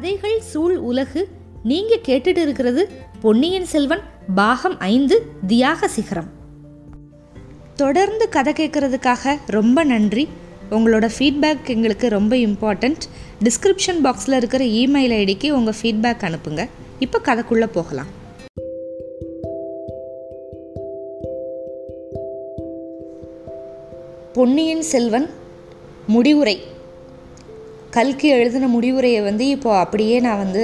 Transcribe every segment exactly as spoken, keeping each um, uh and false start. கதைகள் சூழ் உலகு. நீங்க கேட்டுட்டு இருக்கிறது பொன்னியின் செல்வன் பாகம் ஐந்து, தியாக சிகரம். தொடர்ந்து கதை கேட்கறதுக்காக ரொம்ப நன்றி. உங்களோட ஃபீட்பேக் எங்களுக்கு ரொம்ப இம்பார்ட்டண்ட். டிஸ்கிரிப்ஷன் பாக்ஸில் இருக்கிற இமெயில் ஐடிக்கு உங்கள் ஃபீட்பேக் அனுப்புங்க. இப்போ கதைக்குள்ளே போகலாம். பொன்னியின் செல்வன் முடிவுரை. கல்கி எழுதின முடிவுரையை வந்து இப்போ அப்படியே நான் வந்து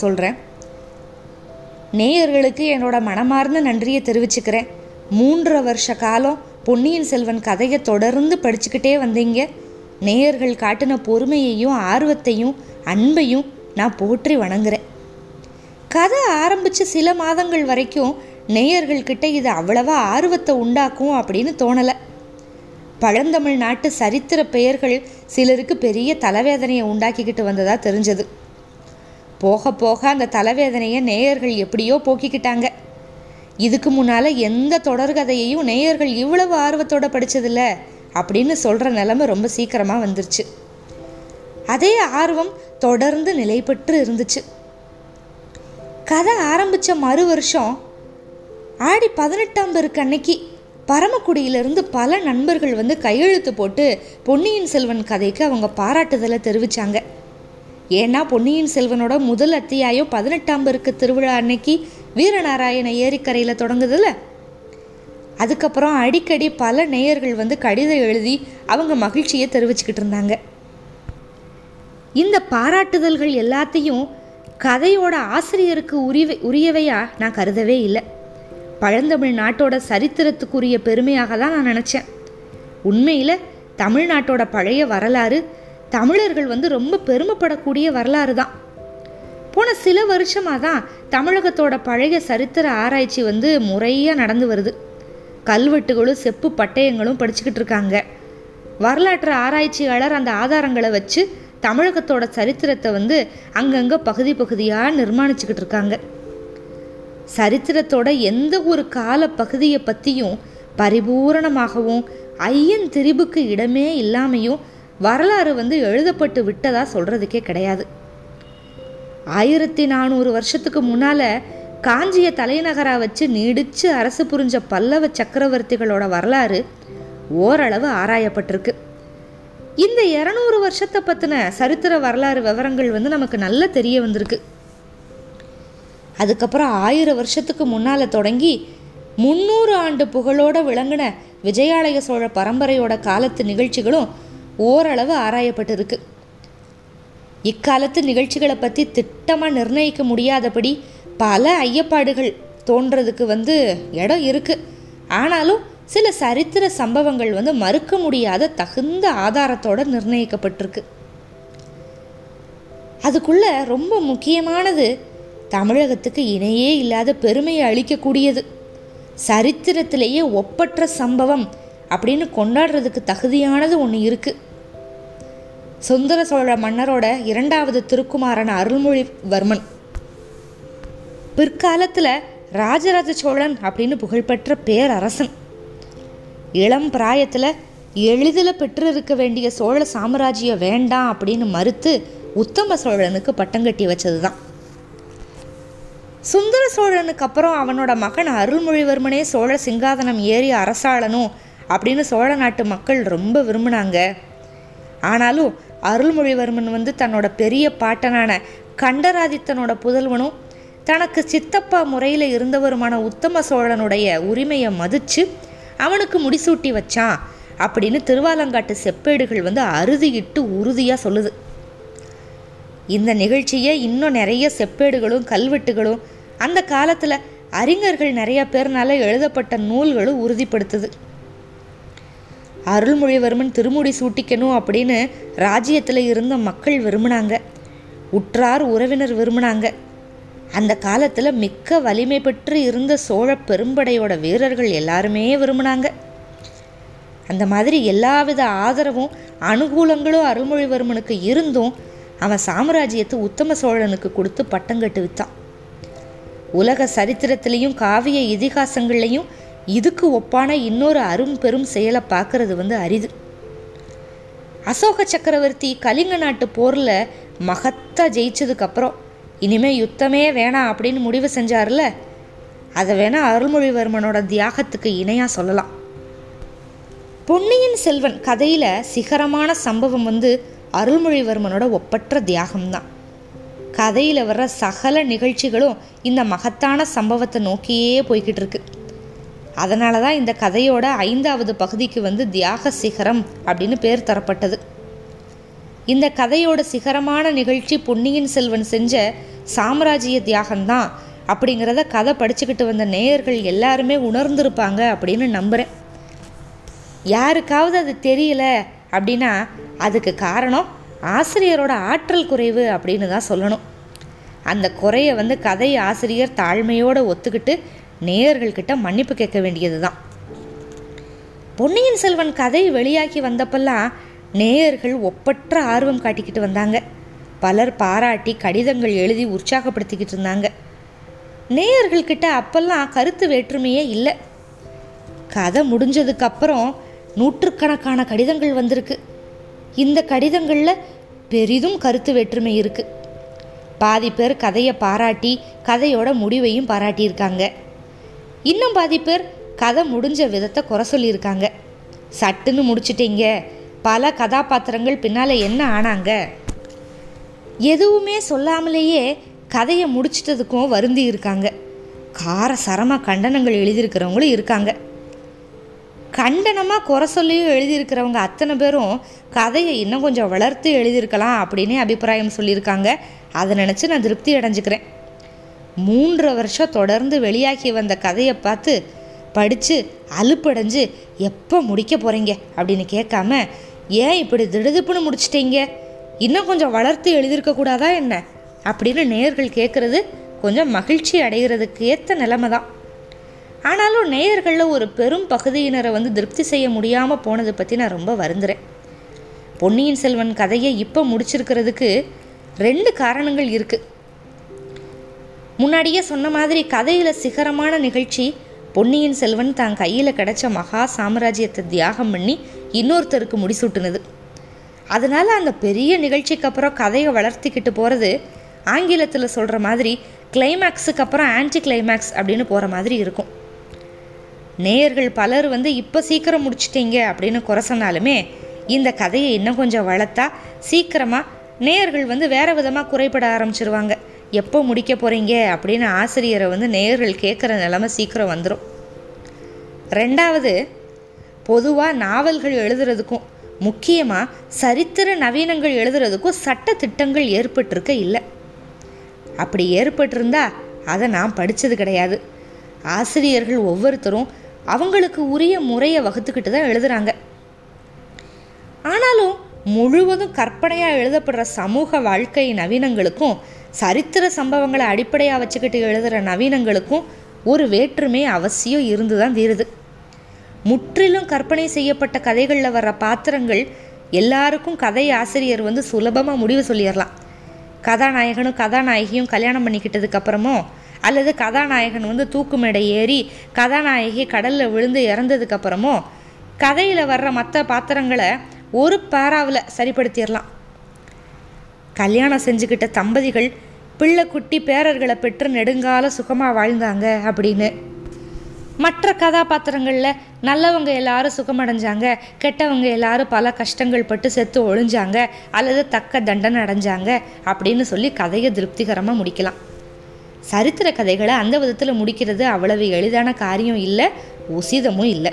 சொல்கிறேன். நேயர்களுக்கு என்னோட மனமார்ந்த நன்றியை தெரிவிச்சுக்கிறேன். மூன்று வருஷ காலம் பொன்னியின் செல்வன் கதையை தொடர்ந்து படிச்சுக்கிட்டே வந்தீங்க. நேயர்கள் காட்டின பொறுமையையும் ஆர்வத்தையும் அன்பையும் நான் போற்றி வணங்குறேன். கதை ஆரம்பித்த சில மாதங்கள் வரைக்கும் நேயர்கள்கிட்ட இது அவ்வளவா ஆர்வத்தை உண்டாக்கும் அப்படின்னு தோணலை. பழந்தமிழ் நாட்டு சரித்திர பெயர்கள் சிலருக்கு பெரிய தலைவேதனையை உண்டாக்கிக்கிட்டு வந்ததாக தெரிஞ்சது. போக போக அந்த தலைவேதனையை நேயர்கள் எப்படியோ போக்கிக்கிட்டாங்க. இதுக்கு முன்னால் எந்த தொடர்கதையையும் நேயர்கள் இவ்வளவு ஆர்வத்தோடு படித்ததில்லை அப்படின்னு சொல்கிற நிலைமை ரொம்ப சீக்கிரமாக வந்துருச்சு. அதே ஆர்வம் தொடர்ந்து நிலைபெற்று இருந்துச்சு. கதை ஆரம்பித்த மறு வருஷம் ஆடி பதினெட்டாம் பெருக்கு அன்னைக்கு பரமக்குடியிலிருந்து பல நண்பர்கள் வந்து கையெழுத்து போட்டு பொன்னியின் செல்வன் கதைக்கு அவங்க பாராட்டுதலை தெரிவித்தாங்க. ஏன்னா பொன்னியின் செல்வனோட முதல் அத்தியாயம் பதினெட்டாம் பெருக்கு திருவிழா அன்னைக்கு வீரநாராயண ஏரிக்கரையில் தொடங்குதில்ல. அதுக்கப்புறம் அடிக்கடி பல நேயர்கள் வந்து கடிதம் எழுதி அவங்க மகிழ்ச்சியை தெரிவிச்சுக்கிட்டு இருந்தாங்க. இந்த பாராட்டுதல்கள் எல்லாத்தையும் கதையோட ஆசிரியருக்கு உரிய உரியவையா நான் கருதவே இல்லை. பழந்தமிழ் நாட்டோட சரித்திரத்துக்குரிய பெருமையாக தான் நான் நினச்சேன். உண்மையில் தமிழ்நாட்டோட பழைய வரலாறு தமிழர்கள் வந்து ரொம்ப பெருமைப்படக்கூடிய வரலாறு தான். போன சில வருஷமாக தான் தமிழகத்தோட பழைய சரித்திர ஆராய்ச்சி வந்து முறையாக நடந்து வருது. கல்வெட்டுகளும் செப்பு பட்டயங்களும் படிச்சுக்கிட்டு இருக்காங்க. வரலாற்று ஆராய்ச்சியாளர் அந்த ஆதாரங்களை வச்சு தமிழகத்தோட சரித்திரத்தை வந்து அங்கங்கே பகுதி பகுதியாக நிர்மாணிச்சுக்கிட்டு இருக்காங்க. சரித்திரத்தோட எந்த ஒரு கால பகுதியை பற்றியும் பரிபூரணமாகவும் ஐயன் திரிபுக்கு இடமே இல்லாமையும் வரலாறு வந்து எழுதப்பட்டு விட்டதாக சொல்கிறதுக்கே கிடையாது. ஆயிரத்தி நானூறு வருஷத்துக்கு முன்னால் காஞ்சியை தலைநகராக வச்சு நீடித்து அரசு புரிஞ்ச பல்லவ சக்கரவர்த்திகளோட வரலாறு ஓரளவு ஆராயப்பட்டிருக்கு. இந்த இரநூறு வருஷத்தை பற்றின சரித்திர வரலாறு விவரங்கள் வந்து நமக்கு நல்லா தெரிய வந்திருக்கு. அதுக்கப்புறம் ஆயிரம் வருஷத்துக்கு முன்னால் தொடங்கி முந்நூறு ஆண்டு புகழோடு விளங்கின விஜயாலய சோழ பரம்பரையோட காலத்து நிகழ்ச்சிகளும் ஓரளவு ஆராயப்பட்டிருக்கு. இக்காலத்து நிகழ்ச்சிகளை பற்றி திட்டமாக நிர்ணயிக்க முடியாதபடி பல ஐயப்பாடுகள் தோன்றதுக்கு வந்து இடம் இருக்குது. ஆனாலும் சில சரித்திர சம்பவங்கள் வந்து மறுக்க முடியாத தகுந்த ஆதாரத்தோடு நிர்ணயிக்கப்பட்டிருக்கு. அதுக்குள்ளே ரொம்ப முக்கியமானது தமிழகத்துக்கு இணையே இல்லாத பெருமையை அளிக்கக்கூடியது, சரித்திரத்திலேயே ஒப்பற்ற சம்பவம் அப்படின்னு கொண்டாடுறதுக்கு தகுதியானது ஒன்று இருக்குது. சுந்தர சோழ மன்னரோட இரண்டாவது திருக்குமாரன் அருள்மொழிவர்மன் பிற்காலத்தில் ராஜராஜ சோழன் அப்படின்னு புகழ்பெற்ற பேரரசன். இளம் பிராயத்தில் எளிதில் பெற்றிருக்க வேண்டிய சோழ சாம்ராஜ்யம் வேண்டாம் அப்படின்னு மறுத்து உத்தம சோழனுக்கு பட்டங்கட்டி வச்சது தான். சுந்தர சோழனுக்கு அப்புறம் அவனோட மகன் அருள்மொழிவர்மனே சோழ சிங்காதனம் ஏறி அரசாளனும் அப்படின்னு சோழ நாட்டு மக்கள் ரொம்ப விரும்பினாங்க. ஆனாலும் அருள்மொழிவர்மன் வந்து தன்னோட பெரிய பாட்டனான கண்டராதித்தனோட புதல்வனும் தனக்கு சித்தப்பா முறையில் இருந்தவருமான உத்தம சோழனுடைய உரிமையை மதித்து அவனுக்கு முடிசூட்டி வச்சான் அப்படின்னு திருவாலங்காட்டு செப்பேடுகள் வந்து அறுதியிட்டு உறுதியாக சொல்லுது. இந்த நிகழ்ச்சியை இன்னும் நிறைய செப்பேடுகளும் கல்வெட்டுகளும் அந்த காலத்தில் அறிஞர்கள் நிறைய பேர்னால எழுதப்பட்ட நூல்களும் உறுதிப்படுத்துது. அருள்மொழிவர்மன் திருமுடி சூட்டிக்கணும் அப்படின்னு ராஜ்யத்தில் இருந்த மக்கள் விரும்பினாங்க, உற்றார் உறவினர் விரும்பினாங்க. அந்த காலத்தில் மிக்க வலிமை பெற்று இருந்த சோழ பெரும்படையோட வீரர்கள் எல்லாருமே விரும்பினாங்க. அந்த மாதிரி எல்லாவித ஆதரவும் அனுகூலங்களும் அருள்மொழிவர்மனுக்கு இருந்தும் அவன் சாம்ராஜ்யத்தை உத்தம சோழனுக்கு கொடுத்து பட்டங்கட்டு வித்தான். உலக சரித்திரத்திலையும் காவிய இதிகாசங்கள்லையும் இதுக்கு ஒப்பான இன்னொரு அரும் பெரும் செயலை பார்க்கறது வந்து அரிது. அசோக சக்கரவர்த்தி கலிங்க நாட்டு போரில் மகத்தா ஜெயிச்சதுக்கப்புறம் இனிமேல் யுத்தமே வேணாம் அப்படின்னு முடிவு செஞ்சார்ல, அதை வேணால் அருள்மொழிவர்மனோட தியாகத்துக்கு இணையாக சொல்லலாம். பொன்னியின் செல்வன் கதையில் சிகரமான சம்பவம் வந்து அருள்மொழிவர்மனோட ஒப்பற்ற தியாகம்தான். கதையில் வர்ற சகல நிகழ்ச்சிகளும் இந்த மகத்தான சம்பவத்தை நோக்கியே போய்கிட்டு இருக்கு. அதனால தான் இந்த கதையோட ஐந்தாவது பகுதிக்கு வந்து தியாக சிகரம் அப்படின்னு பேர் தரப்பட்டது. இந்த கதையோட சிகரமான நிகழ்ச்சி பொன்னியின் செல்வன் செஞ்ச சாம்ராஜ்ய தியாகம்தான் அப்படிங்கிறத கதை படிச்சுக்கிட்டு வந்த நேயர்கள் எல்லாருமே உணர்ந்திருப்பாங்க அப்படின்னு நம்புகிறேன். யாருக்காவது அது தெரியல அப்படின்னா அதுக்கு காரணம் ஆசிரியரோட ஆற்றல் குறைவு அப்படின்னு தான் சொல்லணும். அந்த குறையை வந்து கதை ஆசிரியர் தாழ்மையோடு ஒத்துக்கிட்டு நேயர்கள்கிட்ட மன்னிப்பு கேட்க வேண்டியது தான். பொன்னியின் செல்வன் கதை வெளியாகி வந்தப்பெல்லாம் நேயர்கள் ஒப்பற்ற ஆர்வம் காட்டிக்கிட்டு வந்தாங்க. பலர் பாராட்டி கடிதங்கள் எழுதி உற்சாகப்படுத்திக்கிட்டு இருந்தாங்க. நேயர்கள்கிட்ட அப்பெல்லாம் கருத்து வேற்றுமையே இல்லை. கதை முடிஞ்சதுக்கப்புறம் நூற்றுக்கணக்கான கடிதங்கள் வந்திருக்கு. இந்த கடிதங்களில் பெரிதும் கருத்து வேற்றுமை இருக்குது. பாதி பேர் கதையை பாராட்டி கதையோட முடிவையும் பாராட்டியிருக்காங்க. இன்னும் பாதி பேர் கதை முடிஞ்ச விதத்தை குறை சொல்லியிருக்காங்க. சட்டுன்னு முடிச்சிட்டிங்க, பல கதாபாத்திரங்கள் பின்னால் என்ன ஆனாங்க, எதுவுமே சொல்லாமலேயே கதையை முடிச்சிட்டதுக்கும் வருந்தி இருக்காங்க. கார சரமாக கண்டனங்கள் எழுதியிருக்கிறவங்களும் இருக்காங்க. கண்டனமாக குறை சொல்லியும் எழுதியிருக்கிறவங்க அத்தனை பேரும் கதையை இன்னும் கொஞ்சம் வளர்த்து எழுதியிருக்கலாம் அப்படின்னே அபிப்பிராயம் சொல்லியிருக்காங்க. அதை நினச்சி நான் திருப்தி அடைஞ்சுக்கிறேன். மூன்று வருஷம் தொடர்ந்து வெளியாகி வந்த கதையை பார்த்து படித்து அலுப்படைஞ்சு எப்போ முடிக்க போகிறீங்க அப்படின்னு கேட்காம, ஏன் இப்படி திடுதிப்புன்னு முடிச்சிட்டீங்க, இன்னும் கொஞ்சம் வளர்த்து எழுதியிருக்கக்கூடாதா என்ன அப்படின்னு நேயர்கள் கேட்குறது கொஞ்சம் மகிழ்ச்சி அடைகிறதுக்கு ஏற்ற நிலைமை தான். ஆனாலும் நேயர்களில் ஒரு பெரும் பகுதியினரை வந்து திருப்தி செய்ய முடியாமல் போனதை பற்றி நான் ரொம்ப வருந்துறேன். பொன்னியின் செல்வன் கதையை இப்போ முடிச்சிருக்கிறதுக்கு ரெண்டு காரணங்கள் இருக்குது. முன்னாடியே சொன்ன மாதிரி கதையில் சிகரமான நிகழ்ச்சி பொன்னியின் செல்வன் தான் கையில் கிடைச்ச மகா சாம்ராஜ்யத்தை தியாகம் பண்ணி இன்னொருத்தருக்கு முடிசூட்டுனது. அதனால் அந்த பெரிய நிகழ்ச்சிக்கு அப்புறம் கதையை வளர்த்திக்கிட்டு போகிறது ஆங்கிலத்தில் சொல்கிற மாதிரி கிளைமேக்ஸுக்கு அப்புறம் ஆன்டி கிளைமேக்ஸ் அப்படின்னு போகிற மாதிரி இருக்கும். நேயர்கள் பலர் வந்து இப்போ சீக்கிரம் முடிச்சிட்டிங்க அப்படின்னு குறை சொன்னாலுமே இந்த கதையை இன்னும் கொஞ்சம் வளர்த்தா சீக்கிரமாக நேயர்கள் வந்து வேறு விதமாக குறைபட ஆரம்பிச்சிருவாங்க. எப்போ முடிக்க போகிறீங்க அப்படின்னு ஆசிரியரை வந்து நேயர்கள் கேட்குற நிலமை சீக்கிரம் வந்துடும். ரெண்டாவது, பொதுவாக நாவல்கள் எழுதுறதுக்கும் முக்கியமாக சரித்திர நவீனங்கள் எழுதுறதுக்கும் சட்ட திட்டங்கள் ஏற்பட்டிருக்க இல்லை. அப்படி ஏற்பட்டிருந்தா அதை நான் படித்தது கிடையாது. ஆசிரியர்கள் ஒவ்வொருத்தரும் அவங்களுக்கு உரிய முறையை வகுத்துக்கிட்டு தான் எழுதுகிறாங்க. ஆனாலும் முழுவதும் கற்பனையாக எழுதப்படுற சமூக வாழ்க்கை நவீனங்களுக்கும் சரித்திர சம்பவங்களை அடிப்படையாக வச்சுக்கிட்டு எழுதுகிற நவீனங்களுக்கும் ஒரு வேற்றுமை அவசியம் இருந்து தான் தீருது. முற்றிலும் கற்பனை செய்யப்பட்ட கதைகளில் வர்ற பாத்திரங்கள் எல்லாருக்கும் கதை ஆசிரியர் வந்து சுலபமாக முடிவு சொல்லிடலாம். கதாநாயகனும் கதாநாயகியும் கல்யாணம் பண்ணிக்கிட்டதுக்கப்புறமோ அல்லது கதாநாயகன் வந்து தூக்கு மேடை ஏறி கதாநாயகி கடலில் விழுந்து இறந்ததுக்கப்புறமோ கதையில் வர்ற மற்ற பாத்திரங்களை ஒரு பேராவில் சரிப்படுத்திடலாம். கல்யாணம் செஞ்சுக்கிட்ட தம்பதிகள் பிள்ளை குட்டி பேரர்களை பெற்று நெடுங்கால சுகமாக வாழ்ந்தாங்க அப்படின்னு, மற்ற கதாபாத்திரங்களில் நல்லவங்க எல்லாரும் சுகமடைஞ்சாங்க, கெட்டவங்க எல்லாரும் பல கஷ்டங்கள் பட்டு செத்து ஒழிஞ்சாங்க அல்லது தக்க தண்டனை அடைஞ்சாங்க அப்படின்னு சொல்லி கதையை திருப்திகரமாக முடிக்கலாம். சரித்திர கதைகளை அந்த விதத்தில் முடிக்கிறது அவ்வளவு எளிதான காரியம் இல்லை, உசிதமும் இல்லை.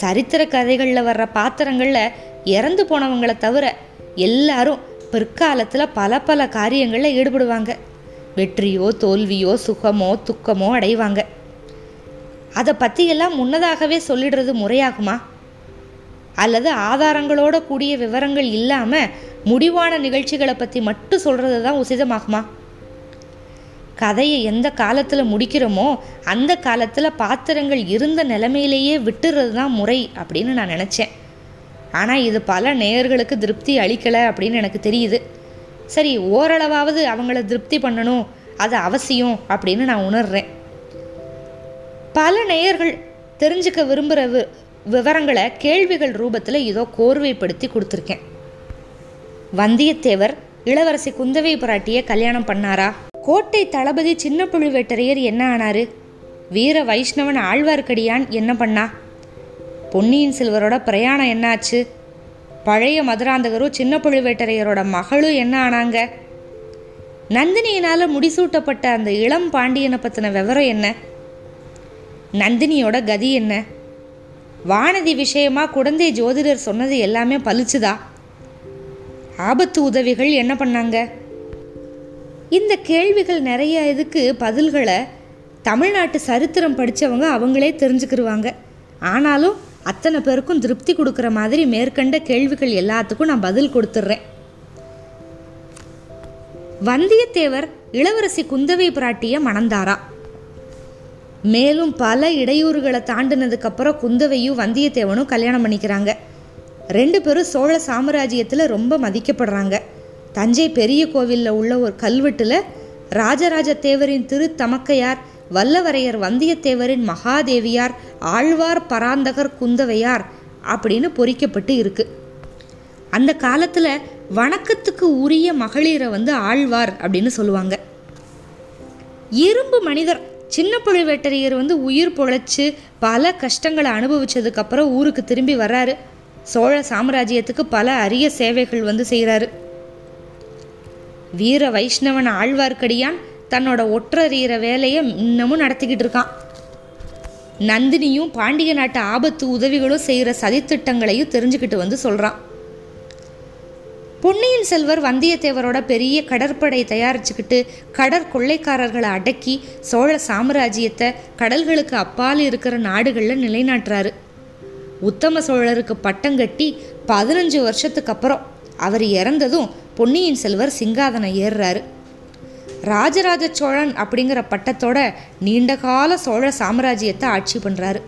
சரித்திர கதைகளில் வர்ற பாத்திரங்களில் இறந்து போனவங்களை தவிர எல்லாரும் பிற்காலத்தில் பல பல காரியங்களில் ஈடுபடுவாங்க. வெற்றியோ தோல்வியோ சுகமோ துக்கமோ அடைவாங்க. அதை பற்றியெல்லாம் முன்னதாகவே சொல்லிடுறது முறையாகுமா? அல்லது ஆதாரங்களோட கூடிய விவரங்கள் இல்லாமல் முடிவான நிகழ்ச்சிகளை பற்றி மட்டும் சொல்கிறது தான் உசிதமாகுமா? கதையை எந்த காலத்தில் முடிக்கிறோமோ அந்த காலத்தில் பாத்திரங்கள் இருந்த நிலைமையிலேயே விட்டுறது தான் முறை அப்படின்னு நான் நினச்சேன். ஆனால் இது பல நேயர்களுக்கு திருப்தி அளிக்கலை அப்படின்னு எனக்கு தெரியுது. சரி, ஓரளவாவது அவங்கள திருப்தி பண்ணணும், அது அவசியம் அப்படின்னு நான் உணர்கிறேன். பல நேயர்கள் தெரிஞ்சுக்க விரும்புகிற வி விவரங்களை கேள்விகள் ரூபத்தில் இதோ கோர்வைப்படுத்தி கொடுத்துருக்கேன். வந்தியத்தேவர் இளவரசி குந்தவை பிராட்டியை கல்யாணம் பண்ணாரா? கோட்டை தளபதி சின்ன பழுவேட்டரையர் என்ன ஆனாரு? வீர வைஷ்ணவன் ஆழ்வார்க்கடியான் என்ன பண்ணா? பொன்னியின் செல்வரோட பிரயாணம் என்னாச்சு? பழைய மதுராந்தகரும் சின்ன பழுவேட்டரையரோட மகளும் என்ன ஆனாங்க? நந்தினியினால் முடிசூட்டப்பட்ட அந்த இளம் பாண்டியனை பற்றின விவரம் என்ன? நந்தினியோட கதி என்ன? வானதி விஷயமா குடந்தை ஜோதிடர் சொன்னது எல்லாமே பலிச்சுதா? ஆபத்து உதவிகள் என்ன பண்ணாங்க? இந்த கேள்விகள் நிறைய இதுக்கு பதில்களை தமிழ்நாட்டு சரித்திரம் படித்தவங்க அவங்களே தெரிஞ்சுக்கிடுவாங்க. ஆனாலும் அத்தனை பேருக்கும் திருப்தி கொடுக்குற மாதிரி மேற்கண்ட கேள்விகள் எல்லாத்துக்கும் நான் பதில் கொடுத்துட்றேன். வந்தியத்தேவர் இளவரசி குந்தவை பிராட்டியை மணந்தாரா? மேலும் பல இடையூறுகளை தாண்டினதுக்கப்புறம் குந்தவையும் வந்தியத்தேவனும் கல்யாணம் பண்ணிக்கிறாங்க. ரெண்டு பேரும் சோழ சாம்ராஜ்யத்தில் ரொம்ப மதிக்கப்படுறாங்க. தஞ்சை பெரிய கோவிலில் உள்ள ஒரு கல்வெட்டில் ராஜராஜ தேவரின் திரு தமக்கையார், வல்லவரையர் வந்தியத்தேவரின் மகாதேவியார், ஆழ்வார் பராந்தகர் குந்தவையார் அப்படின்னு பொறிக்கப்பட்டு இருக்கு. அந்த காலத்தில் வணக்கத்துக்கு உரிய மகளிரை வந்து ஆழ்வார் அப்படின்னு சொல்லுவாங்க. இரும்பு மனிதர் சின்ன பழுவேட்டரையர் வந்து உயிர் பொழைச்சி பல கஷ்டங்களை அனுபவிச்சதுக்கப்புறம் ஊருக்கு திரும்பி வர்றாரு. சோழ சாம்ராஜ்யத்துக்கு பல அரிய சேவைகள் வந்து செய்கிறாரு. வீர வைஷ்ணவன் ஆழ்வார்க்கடியான் தன்னோட ஒற்றறிகிற வேலையை இன்னமும் நடத்திக்கிட்டு இருக்கான். நந்தினியும் பாண்டிய நாட்டு ஆபத்து உதவிகளும் செய்கிற சதித்திட்டங்களையும் தெரிஞ்சுக்கிட்டு வந்து சொல்கிறான். பொன்னியின் செல்வர் வந்தியத்தேவரோட பெரிய கடற்படை தயாரிச்சுக்கிட்டு கடற்கொள்ளைக்காரர்களை அடக்கி சோழ சாம்ராஜ்யத்தை கடல்களுக்கு அப்பால் இருக்கிற நாடுகளில் நிலைநாட்டுறாரு. உத்தம சோழருக்கு பட்டம் கட்டி பதினஞ்சு வருஷத்துக்கு அப்புறம் அவர் இறந்ததும் பொன்னியின் செல்வர் சிங்காதனம் ஏறுறாரு. ராஜராஜ சோழன் அப்படிங்கிற பட்டத்தோட நீண்டகால சோழ சாம்ராஜ்யத்தை ஆட்சி பண்ணுறாரு.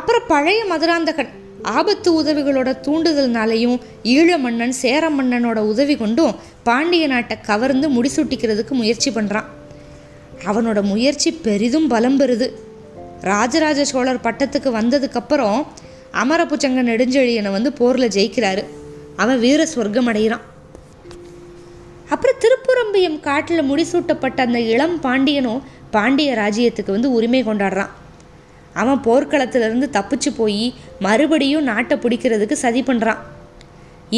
அப்புறம் பழைய மதுராந்தகன் ஆபத்து உதவிகளோட தூண்டுதல்னாலையும் ஈழமன்னன் சேரமன்னனோட உதவி கொண்டும் பாண்டிய நாட்டை கவர்ந்து முடிசூட்டிக்கிறதுக்கு முயற்சி பண்ணுறான். அவனோட முயற்சி பெரிதும் பலம் பெறுது. ராஜராஜ சோழர் பட்டத்துக்கு வந்ததுக்கப்புறம் அமரப்புச்சங்கன் நெடுஞ்செழியனை வந்து போரில் ஜெயிக்கிறாரு. அவன் வீர சொர்க்கம் அடைகிறான். அப்புறம் திருப்புரம்பையம் காட்டில் முடிசூட்டப்பட்ட அந்த இளம் பாண்டியனும் பாண்டிய ராஜ்யத்துக்கு வந்து உரிமை கொண்டாடுறான். அவன் போர்க்களத்திலிருந்து தப்பிச்சு போய் மறுபடியும் நாட்டை பிடிக்கிறதுக்கு சதி பண்ணுறான்.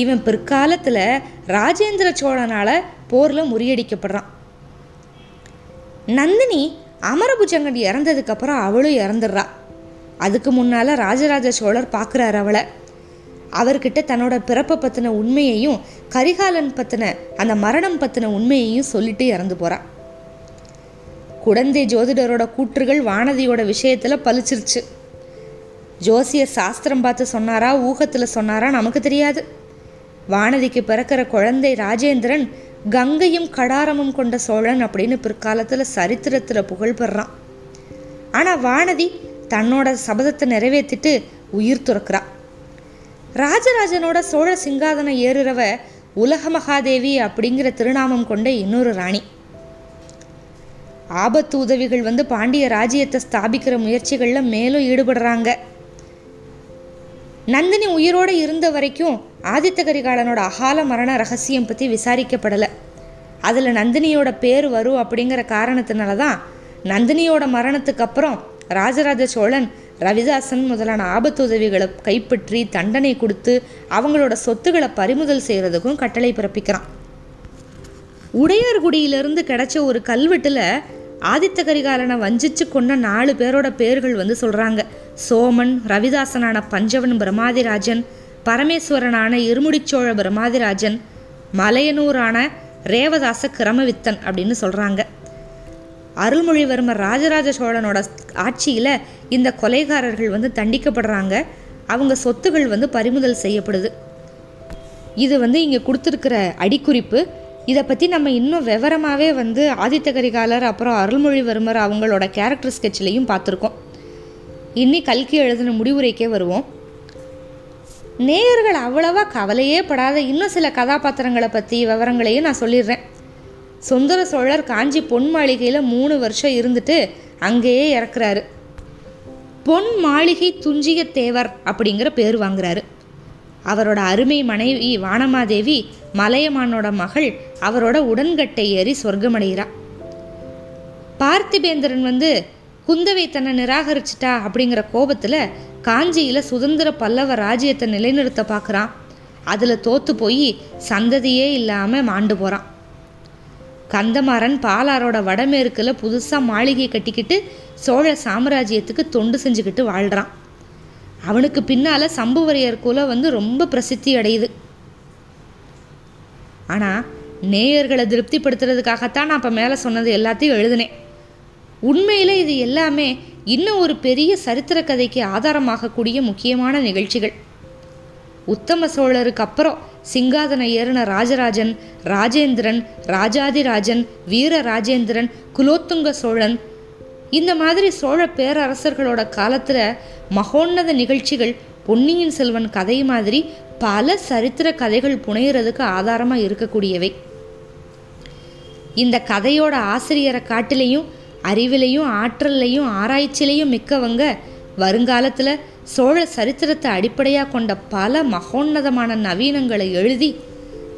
இவன் பிற்காலத்தில் ராஜேந்திர சோழனால் போரில் முறியடிக்கப்படுறான். நந்தினி அமரப்புச்சங்கன் இறந்ததுக்கப்புறம் அவளும் இறந்துடுறா. அதுக்கு முன்னால் ராஜராஜ சோழர் பார்க்குறாரு அவளை. அவர்கிட்ட தன்னோட பிறப்பை பற்றின உண்மையையும் கரிகாலன் பற்றின அந்த மரணம் பற்றின உண்மையையும் சொல்லிட்டு இறந்து போகிறான். குடந்தை ஜோதிடரோட கூற்றுகள் வானதியோட விஷயத்தில் பழிச்சிருச்சு. ஜோசியர் சாஸ்திரம் பார்த்து சொன்னாரா ஊகத்தில் சொன்னாரா நமக்கு தெரியாது. வானதிக்கு பிறக்கிற குழந்தை ராஜேந்திரன் கங்கையும் கடாரமும் கொண்ட சோழன் அப்படின்னு பிற்காலத்தில் சரித்திரத்தில் புகழ்பெறான். ஆனால் வானதி தன்னோட சபதத்தை நிறைவேற்றிட்டு உயிர் துறக்கிறான். ராஜராஜனோட சோழ சிங்காதனம் ஏறுறவ உலக மகாதேவி அப்படிங்கிற திருநாமம் கொண்ட இன்னொரு ராணி. ஆபத்து உதவிகள் வந்து பாண்டிய ராஜ்யத்தை ஸ்தாபிக்கிற முயற்சிகளில் மேலும் ஈடுபடுறாங்க. நந்தினி உயிரோடு இருந்த வரைக்கும் ஆதித்த கரிகாலனோட அகால மரண ரகசியம் பற்றி விசாரிக்கப்படலை. அதில் நந்தினியோட பேர் வரும் அப்படிங்கிற காரணத்தினால தான் நந்தினியோட மரணத்துக்கு அப்புறம் ராஜராஜ சோழன் ரவிதாசன் முதலான ஆபத்து உதவிகளை கைப்பற்றி தண்டனை கொடுத்து அவங்களோட சொத்துக்களை பறிமுதல் செய்கிறதுக்கும் கட்டளை பிறப்பிக்கிறான். உடையார்குடியிலிருந்து கிடைச்ச ஒரு கல்வெட்டில் ஆதித்த கரிகாலனை வஞ்சிச்சு கொண்ட நாலு பேரோட பேர்கள் வந்து சொல்கிறாங்க. சோமன், ரவிதாசனான பஞ்சவன் பிரமாதிராஜன், பரமேஸ்வரனான இருமுடிச்சோழ பிரமாதிராஜன், மலையனூரான ரேவதாச கிரமவித்தன் அப்படின்னு சொல்கிறாங்க. அருள்மொழிவர்மர் ராஜராஜ சோழனோட ஆட்சியில் இந்த கொலைகாரர்கள் வந்து தண்டிக்கப்படுறாங்க. அவங்க சொத்துகள் வந்து பறிமுதல் செய்யப்படுது. இது வந்து இங்கே கொடுத்துருக்கிற அடிக்குறிப்பு. இதை பற்றி நம்ம இன்னும் விவரமாகவே வந்து ஆதித்த கரிகாலர் அப்புறம் அருள்மொழிவர்மர் அவங்களோட கேரக்டர் ஸ்கெட்சிலையும் பார்த்துருக்கோம். இன்னி கல்கி எழுதின முடிவுரைக்கே வருவோம். நேயர்கள் அவ்வளவா கவலையே படாத இன்னும் சில கதாபாத்திரங்களை பற்றி விவரங்களையும் நான் சொல்லிடுறேன். சுந்தர சோழர் காஞ்சி பொன் மாளிகையில் மூணு வருஷம் இருந்துட்டு அங்கேயே இறக்குறாரு. பொன் மாளிகை துஞ்சிய தேவர் அப்படிங்கிற பேர் வாங்குறாரு. அவரோட அருமை மனைவி வானமாதேவி மலையமானோட மகள் அவரோட உடன்கட்டை ஏறி சொர்க்கமடைகிறா. பார்த்திபேந்திரன் வந்து குந்தவை தன்னை நிராகரிச்சிட்டா அப்படிங்கிற கோபத்தில் காஞ்சியில் சுதந்திர பல்லவ ராஜ்யத்தை நிலைநிறுத்த பார்க்குறான். அதில் தோற்று போய் சந்ததியே இல்லாமல் மாண்டு போகிறான். கந்தமாறன் பாலாரோட வடமேற்கில் புதுசாக மாளிகை கட்டிக்கிட்டு சோழ சாம்ராஜ்யத்துக்கு தொண்டு செஞ்சுக்கிட்டு வாழ்கிறான். அவனுக்கு பின்னால் சம்புவரையர் குல வந்து ரொம்ப பிரசித்தி அடையுது. ஆனால் நேயர்களை திருப்திப்படுத்துறதுக்காகத்தான் நான் இப்போ மேலே சொன்னது எல்லாத்தையும் எழுதினேன். உண்மையில் இது எல்லாமே இன்னும் ஒரு பெரிய சரித்திர கதைக்கு ஆதாரமாகக்கூடிய முக்கியமான நிகழ்ச்சிகள். உத்தம சோழருக்கு அப்புறம் சிங்காதன ஏறின ராஜராஜன், ராஜேந்திரன், ராஜாதிராஜன், வீர ராஜேந்திரன், குலோத்துங்க சோழன், இந்த மாதிரி சோழ பேரரசர்களோட காலத்தில் மகோன்னத நிகழ்ச்சிகள் பொன்னியின் செல்வன் கதை மாதிரி பல சரித்திர கதைகள் புனைகிறதுக்கு ஆதாரமாக இருக்கக்கூடியவை. இந்த கதையோட ஆசிரியரை காட்டிலையும் அறிவிலையும் ஆற்றல்லையும் ஆராய்ச்சியிலையும் மிக்கவங்க வருங்காலத்தில் சோழ சரித்திரத்தை அடிப்படையாக கொண்ட பல மகோன்னதமான நவீனங்களை எழுதி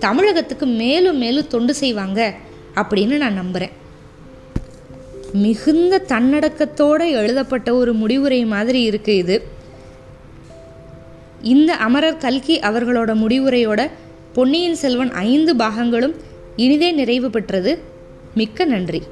தமிழகத்துக்கு மேலும் மேலும் தொண்டு செய்வாங்க அப்படின்னு நான் நம்புகிறேன். மிகுந்த தன்னடக்கத்தோடு எழுதப்பட்ட ஒரு முடிவுரை மாதிரி இருக்குது இது. இந்த அமரர் கல்கி அவர்களோட முடிவுரையோட பொன்னியின் செல்வன் ஐந்து பாகங்களும் இனிதே நிறைவு பெற்றது. மிக்க நன்றி.